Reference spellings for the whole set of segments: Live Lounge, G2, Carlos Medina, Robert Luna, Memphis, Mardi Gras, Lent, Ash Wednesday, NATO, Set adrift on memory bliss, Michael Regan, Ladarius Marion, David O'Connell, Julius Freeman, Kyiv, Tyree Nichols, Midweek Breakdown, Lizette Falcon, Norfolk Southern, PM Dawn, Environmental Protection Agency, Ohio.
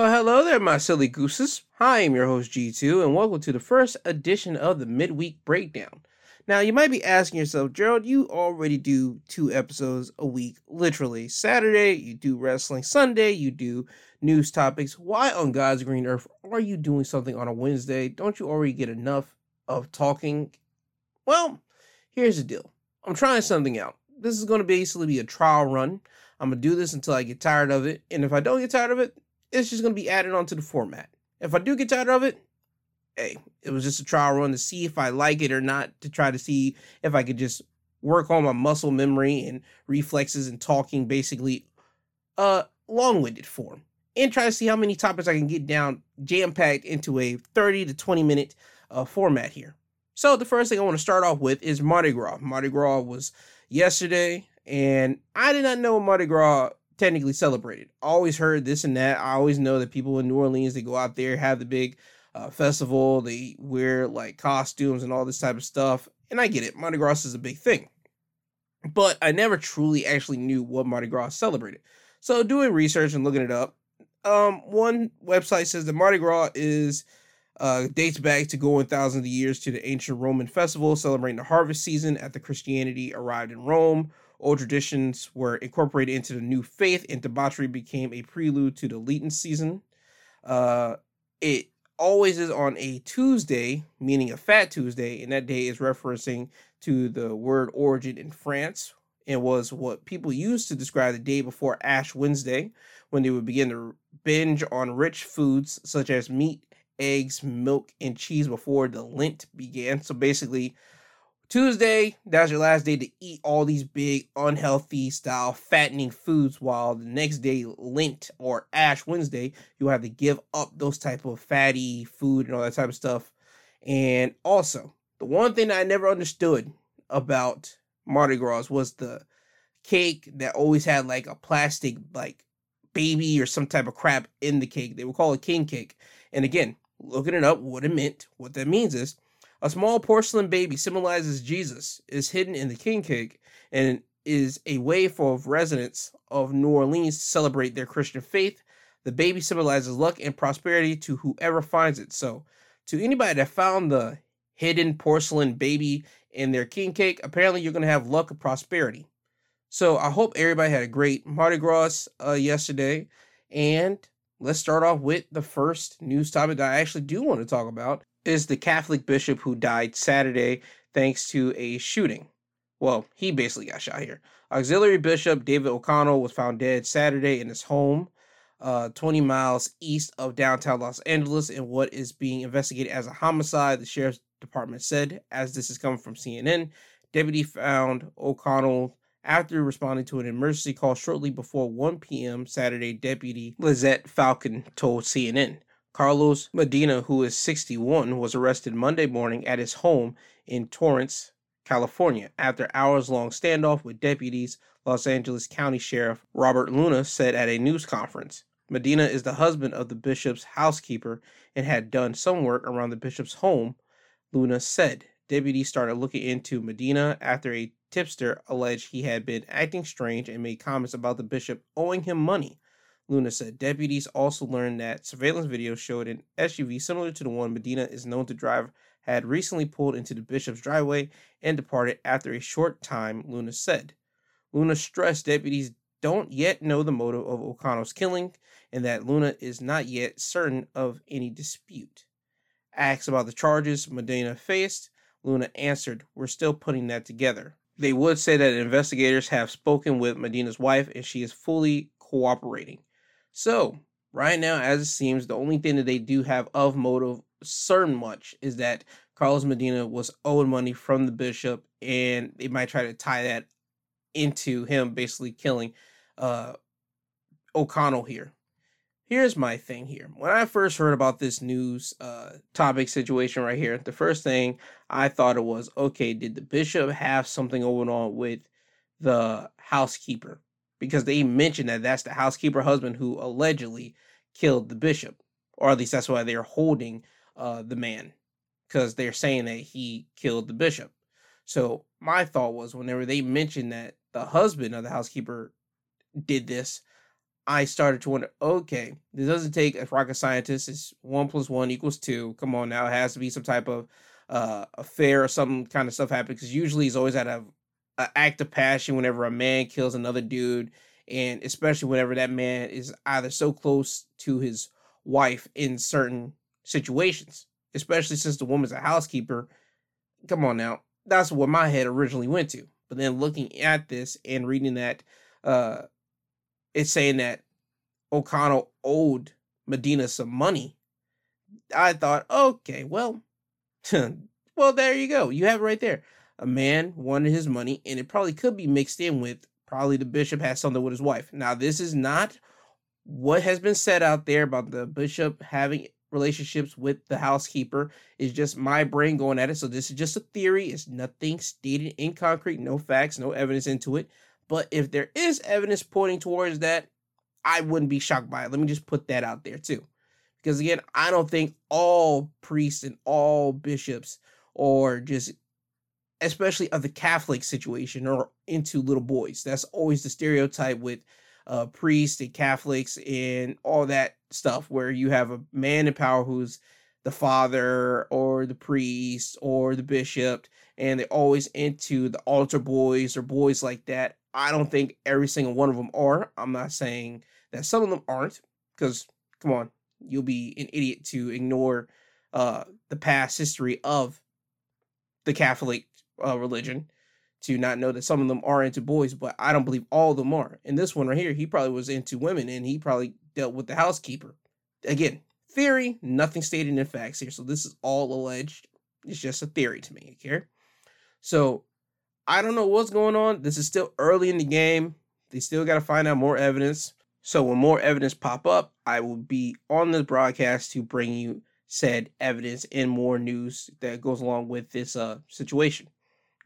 Well, hello there, my silly gooses. Hi, I'm your host, G2, and welcome to the first edition of the Midweek Breakdown. Now, you might be asking yourself, Gerald, you already do 2 episodes a week, literally. Saturday, you do wrestling. Sunday, you do news topics. Why on God's green earth are you doing something on a Wednesday? Don't you already get enough of talking? Well, here's the deal. I'm trying something out. This is going to basically be a trial run. I'm going to do this until I get tired of it. And if I don't get tired of it, it's just going to be added onto the format. If I do get tired of it, hey, it was just a trial run to see if I like it or not, to try to see if I could just work on my muscle memory and reflexes and talking, basically long-winded form, and try to see how many topics I can get down jam-packed into a 30 to 20-minute format here. So the first thing I want to start off with is Mardi Gras. Mardi Gras was yesterday, and I did not know Mardi Gras technically celebrated. I always heard this and that. I always know that people in New Orleans, they go out there, have the big festival, they wear like costumes and all this type of stuff. And I get it. Mardi Gras is a big thing. But I never truly actually knew what Mardi Gras celebrated. So doing research and looking it up, one website says that Mardi Gras is dates back to going thousands of years to the ancient Roman festival celebrating the harvest season after Christianity arrived in Rome. Old traditions were incorporated into the new faith, and debauchery became a prelude to the Lenten season. It always is on a Tuesday, meaning a Fat Tuesday, and that day is referencing to the word origin in France, and was what people used to describe the day before Ash Wednesday, when they would begin to binge on rich foods such as meat, eggs, milk, and cheese before the Lent began. So basically, Tuesday, that's your last day to eat all these big, unhealthy style, fattening foods, while the next day, Lent or Ash Wednesday, you'll have to give up those type of fatty food and all that type of stuff. And also, the one thing that I never understood about Mardi Gras was the cake that always had like a plastic like baby or some type of crap in the cake. They would call it king cake. And again, looking it up, what it meant, what that means is, a small porcelain baby symbolizes Jesus, is hidden in the king cake, and is a way for residents of New Orleans to celebrate their Christian faith. The baby symbolizes luck and prosperity to whoever finds it. So, to anybody that found the hidden porcelain baby in their king cake, apparently you're going to have luck and prosperity. So, I hope everybody had a great Mardi Gras yesterday, and let's start off with the first news topic that I actually do want to talk about. Is the Catholic bishop who died Saturday thanks to a shooting. Well, he basically got shot here. Auxiliary Bishop David O'Connell was found dead Saturday in his home 20 miles east of downtown Los Angeles in what is being investigated as a homicide, the sheriff's department said, as this is coming from CNN. Deputy found O'Connell after responding to an emergency call shortly before 1 p.m. Saturday, Deputy Lizette Falcon told CNN. Carlos Medina, who is 61, was arrested Monday morning at his home in Torrance, California, after an hours-long standoff with deputies, Los Angeles County Sheriff Robert Luna said at a news conference. Medina is the husband of the bishop's housekeeper and had done some work around the bishop's home, Luna said. Deputies started looking into Medina after a tipster alleged he had been acting strange and made comments about the bishop owing him money. Luna said deputies also learned that surveillance video showed an SUV similar to the one Medina is known to drive had recently pulled into the bishop's driveway and departed after a short time, Luna said. Luna stressed deputies don't yet know the motive of O'Connell's killing and that Luna is not yet certain of any dispute. Asked about the charges Medina faced, Luna answered, "We're still putting that together." They would say that investigators have spoken with Medina's wife and she is fully cooperating. So, right now, as it seems, the only thing that they do have of motive certain much is that Carlos Medina was owed money from the bishop, and they might try to tie that into him basically killing O'Connell here. Here's my thing here. When I first heard about this news topic situation right here, the first thing I thought it was, okay, did the bishop have something going on with the housekeeper? Because they mentioned that that's the housekeeper husband who allegedly killed the bishop. Or at least that's why they're holding the man. Because they're saying that he killed the bishop. So my thought was whenever they mentioned that the husband of the housekeeper did this, I started to wonder, okay, this doesn't take a rocket scientist. It's 1 + 1 = 2. Come on now. It has to be some type of affair or some kind of stuff happening, because usually he's always at an act of passion whenever a man kills another dude, and especially whenever that man is either so close to his wife in certain situations, especially since the woman's a housekeeper. Come on now. That's what my head originally went to. But then looking at this and reading that, it's saying that O'Connell owed Medina some money, I thought, okay, well, well, there you go. You have it right there. A man wanted his money, and it probably could be mixed in with probably the bishop has something with his wife. Now, this is not what has been said out there about the bishop having relationships with the housekeeper. It's just my brain going at it. So this is just a theory. It's nothing stated in concrete, no facts, no evidence into it. But if there is evidence pointing towards that, I wouldn't be shocked by it. Let me just put that out there too. Because again, I don't think all priests and all bishops, or just especially of the Catholic situation, are into little boys. That's always the stereotype with priests and Catholics and all that stuff, where you have a man in power who's the father or the priest or the bishop, and they're always into the altar boys or boys like that. I don't think every single one of them are. I'm not saying that some of them aren't, because come on, you'll be an idiot to ignore the past history of the Catholic religion to not know that some of them are into boys, but I don't believe all of them are. And this one right here, he probably was into women, and he probably dealt with the housekeeper. Again, theory, nothing stated in facts here. So this is all alleged. It's just a theory to me, okay? So I don't know what's going on. This is still early in the game. They still got to find out more evidence. So when more evidence pop up, I will be on this broadcast to bring you said evidence and more news that goes along with this situation.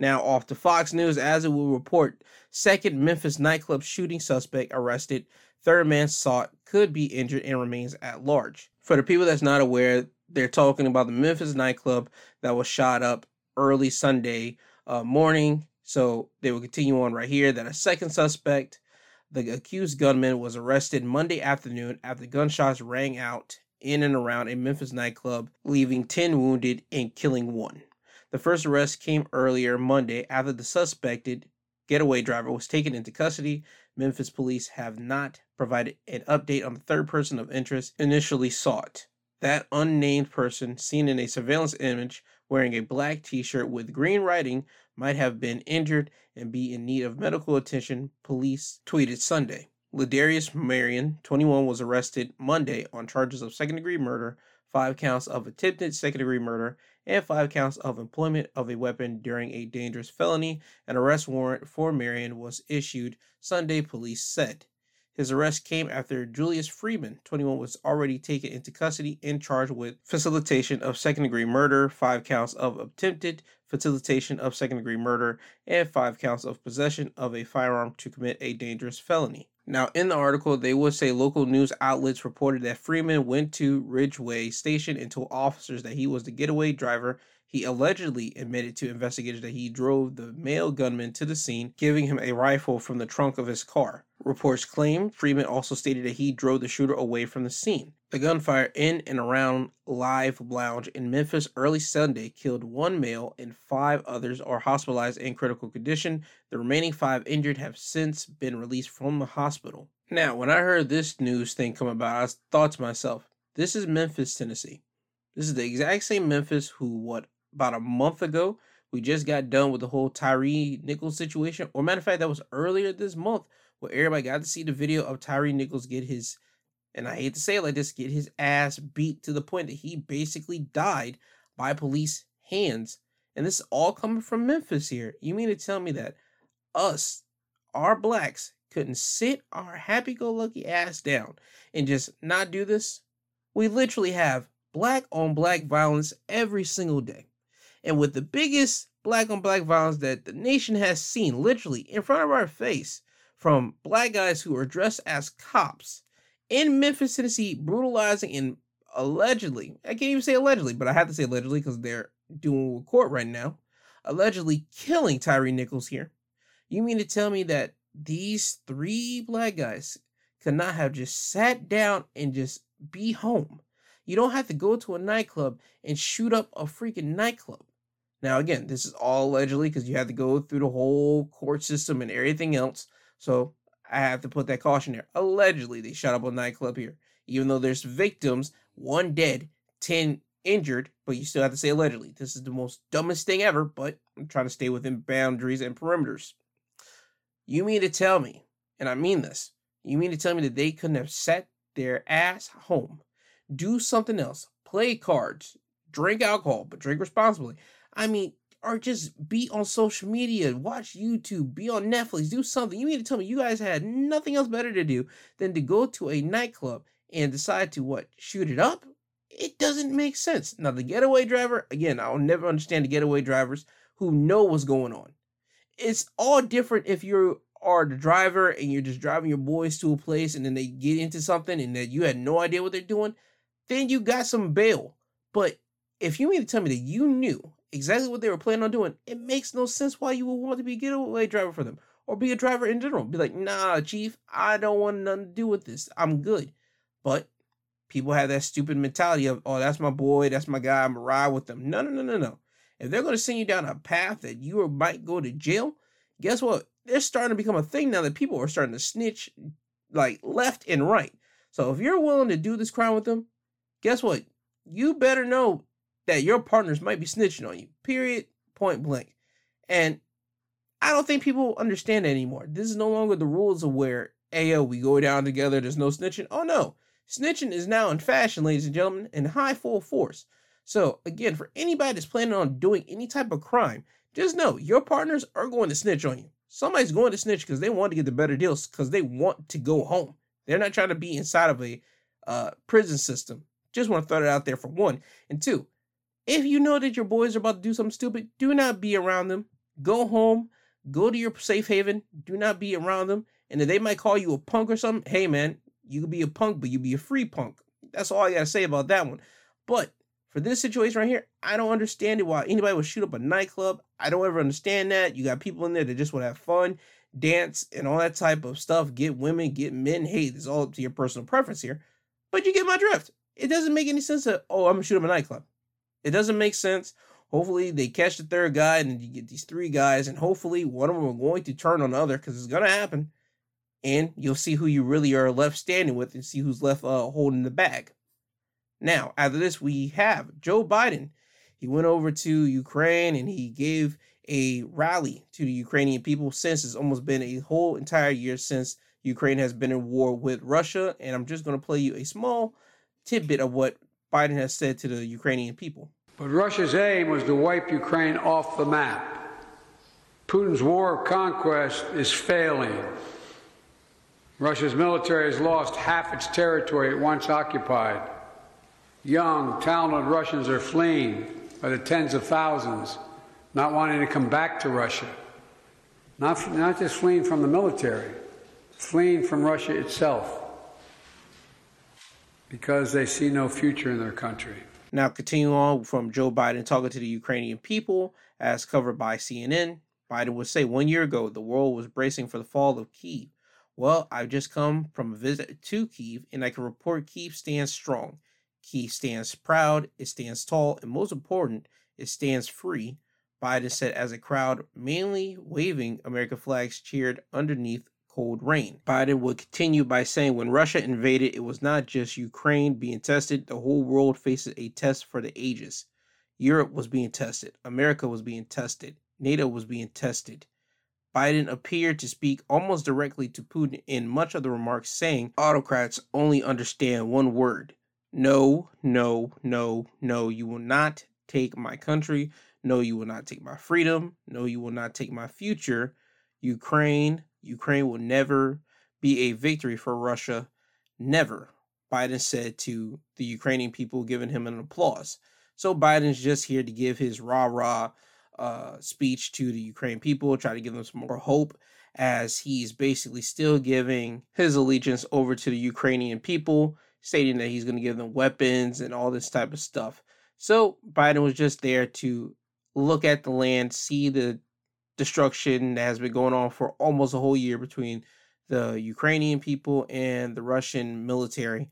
Now off to Fox News, as it will report, second Memphis nightclub shooting suspect arrested, third man sought, could be injured and remains at large. For the people that's not aware, they're talking about the Memphis nightclub that was shot up early Sunday morning. So they will continue on right here that a second suspect, the accused gunman, was arrested Monday afternoon after gunshots rang out in and around a Memphis nightclub, leaving 10 wounded and killing one. The first arrest came earlier Monday after the suspected getaway driver was taken into custody. Memphis police have not provided an update on the third person of interest initially sought. That unnamed person, seen in a surveillance image wearing a black t-shirt with green writing, might have been injured and be in need of medical attention, police tweeted Sunday. Ladarius Marion, 21, was arrested Monday on charges of second-degree murder, 5 counts of attempted second-degree murder, and 5 counts of employment of a weapon during a dangerous felony. An arrest warrant for Marion was issued Sunday, police said. His arrest came after Julius Freeman, 21, was already taken into custody and charged with facilitation of second-degree murder, 5 counts of attempted facilitation of second-degree murder, and 5 counts of possession of a firearm to commit a dangerous felony. Now, in the article, they would say local news outlets reported that Freeman went to Ridgeway Station and told officers that he was the getaway driver. He allegedly admitted to investigators that he drove the male gunman to the scene, giving him a rifle from the trunk of his car. Reports claim Freeman also stated that he drove the shooter away from the scene. The gunfire in and around Live Lounge in Memphis early Sunday killed one male, and 5 others are hospitalized in critical condition. The remaining 5 injured have since been released from the hospital. Now, when I heard this news thing come about, I thought to myself, this is Memphis, Tennessee. This is the exact same Memphis who, about a month ago, we just got done with the whole Tyree Nichols situation. Or matter of fact, that was earlier this month, where everybody got to see the video of Tyree Nichols get his, and I hate to say it like this, get his ass beat to the point that he basically died by police hands. And this is all coming from Memphis here. You mean to tell me that us, our blacks, couldn't sit our happy-go-lucky ass down and just not do this? We literally have black-on-black violence every single day. And with the biggest black-on-black violence that the nation has seen, literally in front of our face, from black guys who are dressed as cops in Memphis, Tennessee, brutalizing and allegedly, I can't even say allegedly, but I have to say allegedly because they're doing court right now, allegedly killing Tyree Nichols here. You mean to tell me that these 3 black guys could not have just sat down and just be home. You don't have to go to a nightclub and shoot up a freaking nightclub. Now, again, this is all allegedly because you have to go through the whole court system and everything else. So I have to put that caution there. Allegedly, they shot up a nightclub here, even though there's victims, 1 dead, 10 injured, but you still have to say allegedly. This is the most dumbest thing ever, but I'm trying to stay within boundaries and perimeters. You mean to tell me, and I mean this, you mean to tell me that they couldn't have sat their ass home, do something else, play cards, drink alcohol, but drink responsibly. I mean, or just be on social media, watch YouTube, be on Netflix, do something. You mean to tell me you guys had nothing else better to do than to go to a nightclub and decide to, what, shoot it up? It doesn't make sense. Now, the getaway driver, again, I'll never understand the getaway drivers who know what's going on. It's all different if you are the driver and you're just driving your boys to a place and then they get into something and that you had no idea what they're doing. Then you got some bail. But if you mean to tell me that you knew exactly what they were planning on doing, it makes no sense why you would want to be a getaway driver for them or be a driver in general. Be like, nah, chief, I don't want nothing to do with this. I'm good. But people have that stupid mentality of, oh, that's my boy, that's my guy, I'm gonna ride with them. No. If they're going to send you down a path that you might go to jail, guess what? They're starting to become a thing now that people are starting to snitch like left and right. So if you're willing to do this crime with them, guess what? You better know that your partners might be snitching on you, period, point blank. And I don't think people understand that anymore. This is no longer the rules of where, ayo, we go down together, there's no snitching. Oh, no. Snitching is now in fashion, ladies and gentlemen, in high full force. So, again, for anybody that's planning on doing any type of crime, just know your partners are going to snitch on you. Somebody's going to snitch because they want to get the better deals because they want to go home. They're not trying to be inside of a prison system. Just want to throw it out there for one. And two, if you know that your boys are about to do something stupid, do not be around them. Go home. Go to your safe haven. Do not be around them. And if they might call you a punk or something, hey, man, you could be a punk, but you'd be a free punk. That's all I got to say about that one. But for this situation right here, I don't understand it why anybody would shoot up a nightclub. I don't ever understand that. You got people in there that just want to have fun, dance, and all that type of stuff. Get women, get men. Hey, it's all up to your personal preference here. But you get my drift. It doesn't make any sense that, oh, I'm going to shoot up a nightclub. It doesn't make sense. Hopefully they catch the third guy and you get these 3 guys and hopefully one of them are going to turn on the other because it's going to happen. And you'll see who you really are left standing with and see who's left holding the bag. Now, after this, we have Joe Biden. He went over to Ukraine and he gave a rally to the Ukrainian people since it's almost been a whole entire year since Ukraine has been in war with Russia. And I'm just going to play you a small tidbit of what Biden has said to the Ukrainian people. But Russia's aim was to wipe Ukraine off the map. Putin's war of conquest is failing. Russia's military has lost half its territory it once occupied. Young, talented Russians are fleeing by the tens of thousands, not wanting to come back to Russia. Not just fleeing from the military, fleeing from Russia itself, because they see no future in their country. Now, continuing on from Joe Biden talking to the Ukrainian people, as covered by CNN, Biden would say 1 year ago, the world was bracing for the fall of Kyiv. Well, I've just come from a visit to Kyiv, and I can report Kyiv stands strong. Kyiv stands proud, it stands tall, and most important, it stands free, Biden said as a crowd, mainly waving American flags, cheered underneath cold rain. Biden would continue by saying when Russia invaded, it was not just Ukraine being tested. The whole world faces a test for the ages. Europe was being tested. America was being tested. NATO was being tested. Biden appeared to speak almost directly to Putin in much of the remarks, saying autocrats only understand one word. No, no, no, no, you will not take my country. No, you will not take my freedom. No, you will not take my future. Ukraine will never be a victory for Russia. Never, Biden said to the Ukrainian people, giving him an applause. So Biden's just here to give his rah-rah speech to the Ukrainian people, try to give them some more hope as he's basically still giving his allegiance over to the Ukrainian people, stating that he's going to give them weapons and all this type of stuff. So Biden was just there to look at the land, see the destruction that has been going on for almost a whole year between the Ukrainian people, and the Russian military.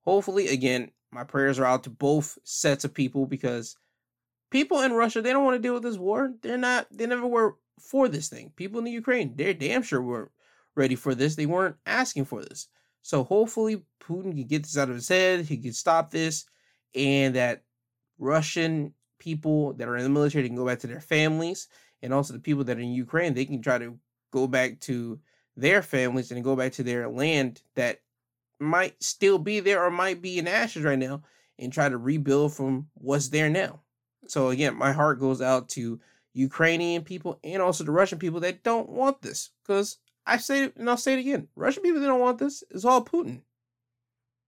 Hopefully, again, my prayers are out to both sets of people, because people in Russia, they don't want to deal with this war. They never were for this thing. People in the Ukraine, they're damn sure weren't ready for this. They weren't asking for this. So hopefully Putin can get this out of his head, he can stop this, and that Russian people that are in the military, they can go back to their families, and also the people that are in Ukraine, they can try to go back to their families and go back to their land that might still be there or might be in ashes right now, and try to rebuild from what's there now. So again, my heart goes out to Ukrainian people and also the Russian people that don't want this, because I say it and I'll say it again, Russian people, they don't want this. It's all Putin.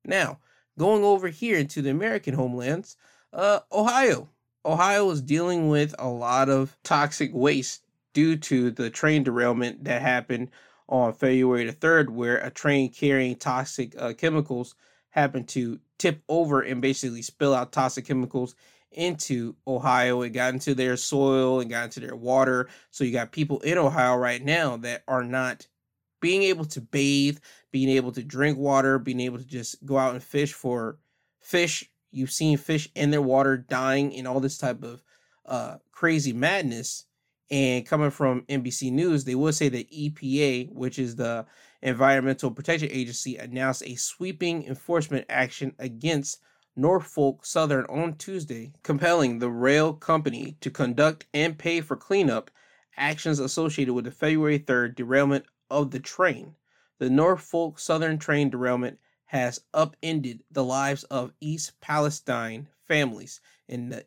Now, going over here into the American homelands, Ohio. Ohio is dealing with a lot of toxic waste due to the train derailment that happened on February the 3rd, where a train carrying toxic chemicals happened to tip over and basically spill out toxic chemicals into Ohio. It got into their soil and got into their water. So you got people in Ohio right now that are not being able to bathe, being able to drink water, being able to just go out and fish for fish. You've seen fish in their water dying in all this type of crazy madness. And coming from NBC News, they will say that EPA, which is the Environmental Protection Agency, announced a sweeping enforcement action against Norfolk Southern on Tuesday, compelling the rail company to conduct and pay for cleanup actions associated with the February 3rd derailment of the train. The Norfolk Southern train derailment has upended the lives of East Palestine families, and the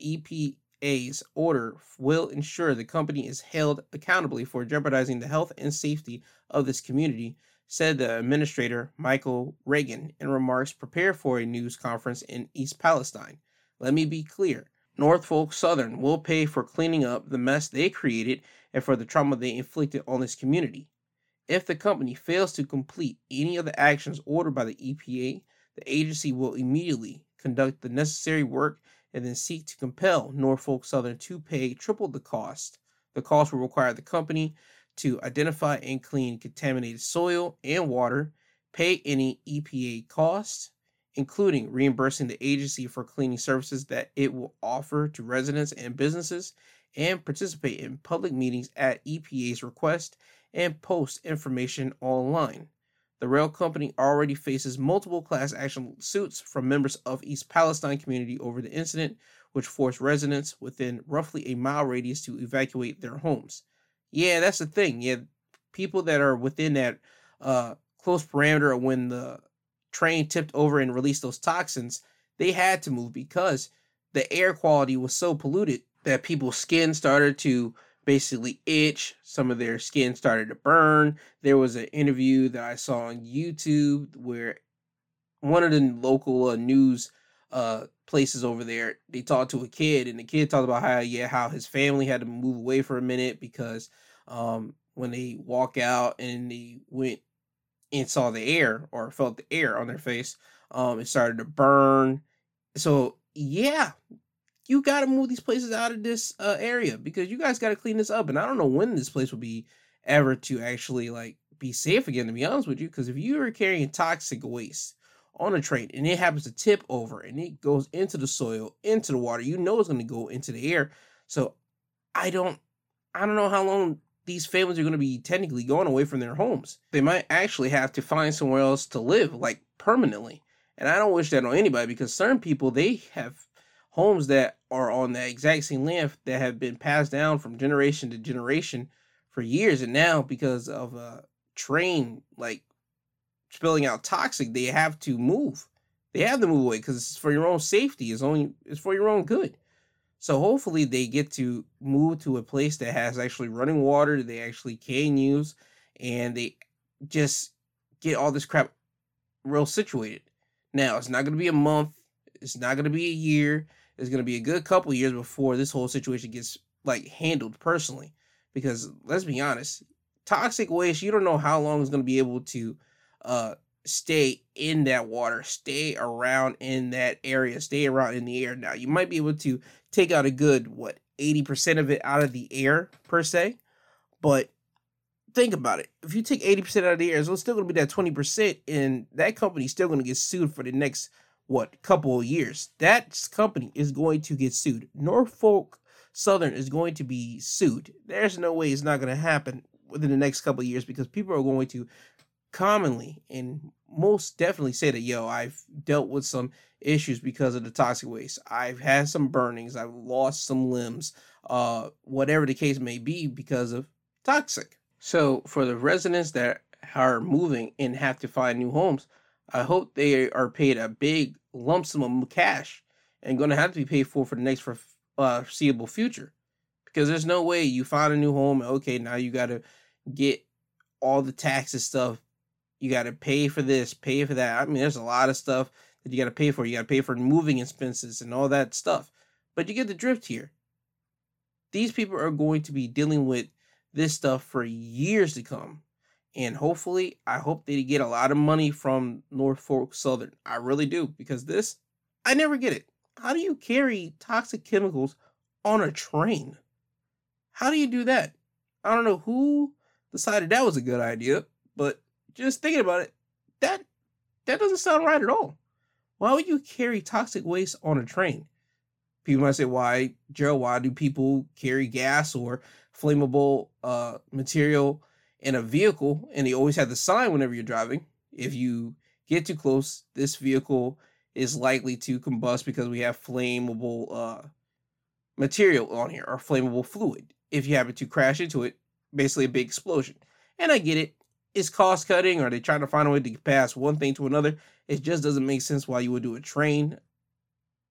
EPA's order will ensure the company is held accountable for jeopardizing the health and safety of this community, said the administrator Michael Regan in remarks prepared for a news conference in East Palestine. Let me be clear. Norfolk Southern will pay for cleaning up the mess they created and for the trauma they inflicted on this community. If the company fails to complete any of the actions ordered by the EPA, the agency will immediately conduct the necessary work and then seek to compel Norfolk Southern to pay triple the cost. The cost will require the company to identify and clean contaminated soil and water, pay any EPA costs, including reimbursing the agency for cleaning services that it will offer to residents and businesses, and participate in public meetings at EPA's request and post information online. The rail company already faces multiple class action suits from members of East Palestine community over the incident, which forced residents within roughly a mile radius to evacuate their homes. Yeah, that's the thing. Yeah, people that are within that close parameter of when the train tipped over and released those toxins, they had to move because the air quality was so polluted that people's skin started to basically itch. Some of their skin started to burn. There was an interview that I saw on YouTube where one of the local news places over there, they talked to a kid, and the kid talked about how his family had to move away for a minute because when they walk out and they went and saw the air or felt the air on their face, it started to burn. So yeah, you got to move these places out of this area because you guys got to clean this up. And I don't know when this place will be ever to actually like be safe again, to be honest with you, because if you are carrying toxic waste on a train and it happens to tip over and it goes into the soil, into the water, you know it's going to go into the air. So I don't know how long these families are going to be technically going away from their homes. They might actually have to find somewhere else to live, like permanently. And I don't wish that on anybody, because certain people, they have homes that are on the exact same land that have been passed down from generation to generation for years. And now because of a train, like, spilling out toxic, they have to move. They have to move away because it's for your own safety. It's for your own good. So hopefully they get to move to a place that has actually running water that they actually can use, and they just get all this crap real situated. Now, it's not going to be a month. It's not going to be a year. It's going to be a good couple years before this whole situation gets like handled personally, because let's be honest, toxic waste, you don't know how long it's going to be able to stay in that water, stay around in that area, stay around in the air. Now, you might be able to take out a good 80% of it out of the air per se, but think about it. If you take 80% out of the air, so it's still going to be that 20%, and that company's still going to get sued for the next, couple of years. That company is going to get sued. Norfolk Southern is going to be sued. There's no way it's not going to happen within the next couple of years, because people are going to commonly and most definitely say that, yo, I've dealt with some issues because of the toxic waste. I've had some burnings. I've lost some limbs, whatever the case may be, because of toxic. So for the residents that are moving and have to find new homes, I hope they are paid a big lump sum of cash and going to have to be paid for the next foreseeable future, because there's no way you find a new home. Okay, now you got to get all the taxes stuff. You got to pay for this, pay for that. I mean, there's a lot of stuff that you got to pay for. You got to pay for moving expenses and all that stuff. But you get the drift here. These people are going to be dealing with this stuff for years to come. And hopefully, I hope they get a lot of money from Norfolk Southern. I really do, because this, I never get it. How do you carry toxic chemicals on a train? How do you do that? I don't know who decided that was a good idea, but just thinking about it, that doesn't sound right at all. Why would you carry toxic waste on a train? People might say, why, Joe, why do people carry gas or flammable material in a vehicle, and they always have the sign whenever you're driving? If you get too close, this vehicle is likely to combust because we have flammable material on here, or flammable fluid. If you happen to crash into it, basically a big explosion. And I get it. It's cost cutting, or they try to find a way to pass one thing to another. It just doesn't make sense why you would do a train.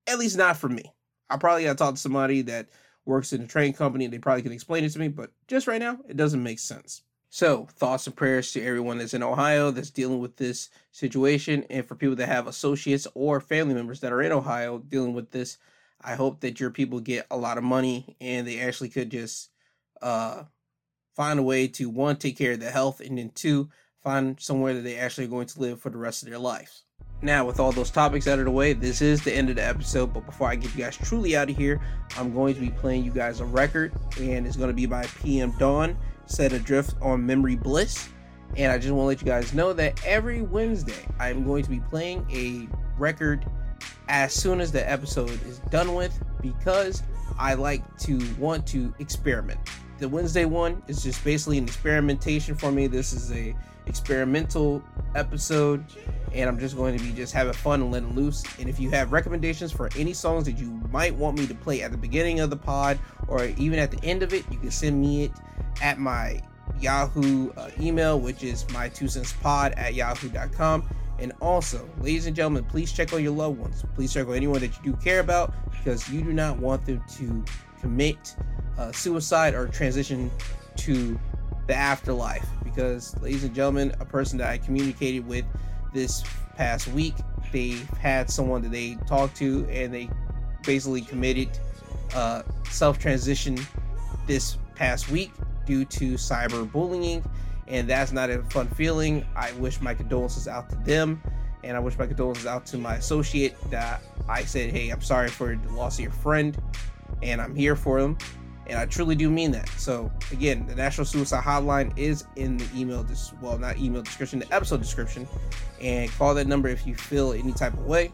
At least not for me. I probably got to talk to somebody that works in a train company, and they probably can explain it to me. But just right now, it doesn't make sense. So, thoughts and prayers to everyone that's in Ohio that's dealing with this situation, and for people that have associates or family members that are in Ohio dealing with this. I hope that your people get a lot of money, and they actually could just find a way to, one, take care of their health, and then two, find somewhere that they actually are going to live for the rest of their lives. Now, with all those topics out of the way, this is the end of the episode. But before I get you guys truly out of here, I'm going to be playing you guys a record, and it's going to be by PM Dawn, Set Adrift on Memory Bliss. And I just want to let you guys know that every Wednesday I'm going to be playing a record as soon as the episode is done with, because I like to want to experiment. The Wednesday one is just basically an experimentation for me. This is a experimental episode, and I'm just going to be just having fun and letting loose. And if you have recommendations for any songs that you might want me to play at the beginning of the pod, or even at the end of it, you can send me it at my Yahoo email, which is my2centspod@yahoo.com. And also, ladies and gentlemen, please check on your loved ones. Please check on anyone that you do care about, because you do not want them to commit suicide or transition to the afterlife. Because, ladies and gentlemen, a person that I communicated with this past week, they had someone that they talked to, and they basically committed self-transition this past week due to cyberbullying, and that's not a fun feeling. I wish my condolences out to them, and I wish my condolences out to my associate that I said, hey, I'm sorry for the loss of your friend, and I'm here for him, and I truly do mean that. So again, the National Suicide Hotline is in the the episode description, and call that number if you feel any type of way.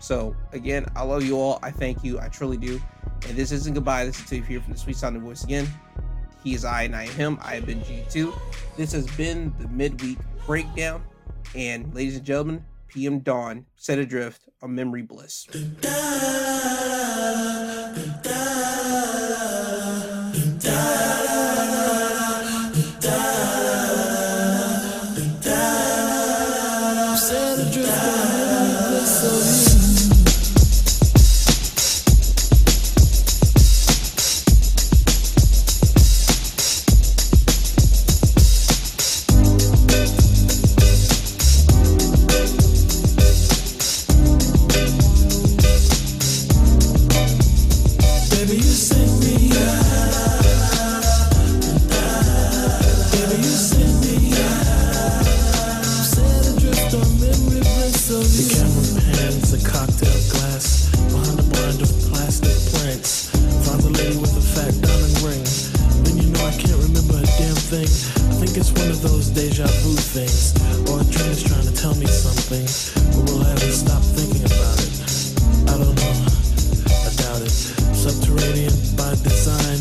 So again, I love you all. I thank you. I truly do. And this isn't goodbye. This is until you hear from the sweet sounding voice again. He is I, and I am him. I have been G2. This has been the Midweek Breakdown. And ladies and gentlemen, PM Dawn, Set Adrift on Memory Bliss. deja vu things, or a dream is trying to tell me something, but we'll have to stop thinking about it. I don't know, I doubt it. Subterranean by design.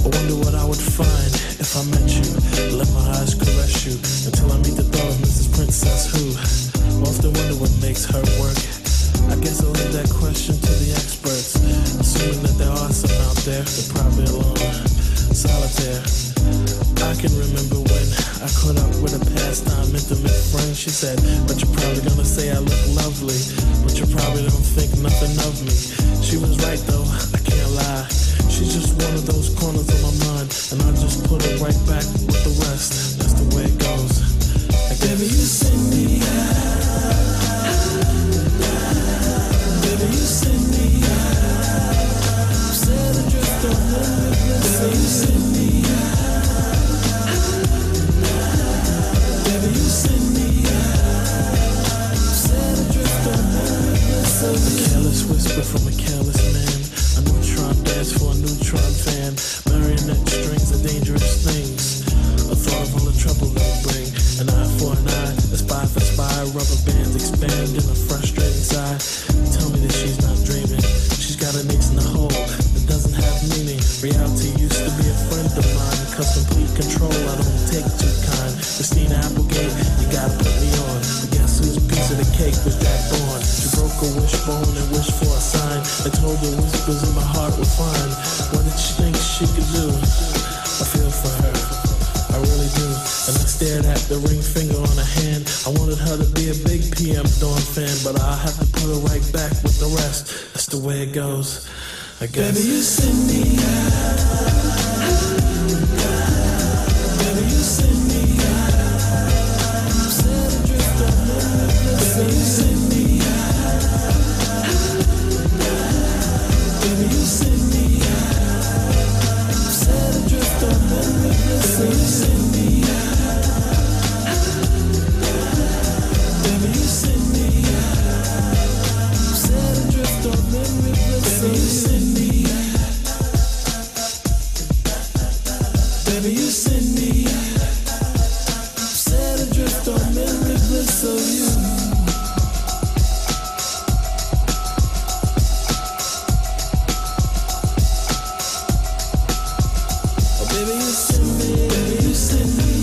I wonder what I would find if I met you. Let my eyes caress you until I meet the thought of Mrs. Princess Who. I often wonder what makes her work. I guess I'll leave that question to the experts, assuming that there are some out there. They're probably alone, solitaire. I can remember when I caught up with a pastime intimate friend. She said, but you're probably gonna say I look lovely, but you probably don't think nothing of me. She was right though, I can't lie. She's just one of those corners of my mind, and I just put it right back with the rest. That's the way it goes. Baby, you send me high. Baby, you send me high. Set adrift on memory bliss. Baby, you send me high. Baby, you send me high. Set adrift on memory bliss. A careless whisper from a careless man. A neutron dance for a neutron fan. Marionette strings are dangerous things. A thought of all the trouble they bring. An eye for an eye, a spy for spy. Rubber bands expand in a frustrating sigh. Tell me that she's not dreaming. She's got an ace in the hole that doesn't have meaning. Reality used to be a friend of mine, cause complete control I don't take too kind. Christina Applegate, you gotta put me on. But guess whose piece of the cake was Jack Bourne? She broke a wishbone and wished for a sign. I told her whispers in my heart were fine. What did she think she could do? I feel for her, I really do. And I stared at the ring finger on her hand. I wanted her to be a big PM Dawn fan, but I'll have to put her right back with the rest. That's the way it goes, I guess. Baby, you send me high. Baby, you send me high. Set adrift on memory bliss. Baby, you send me high. Baby, you send me high. Set adrift on memory bliss. Baby, you send me high. Baby, you send me.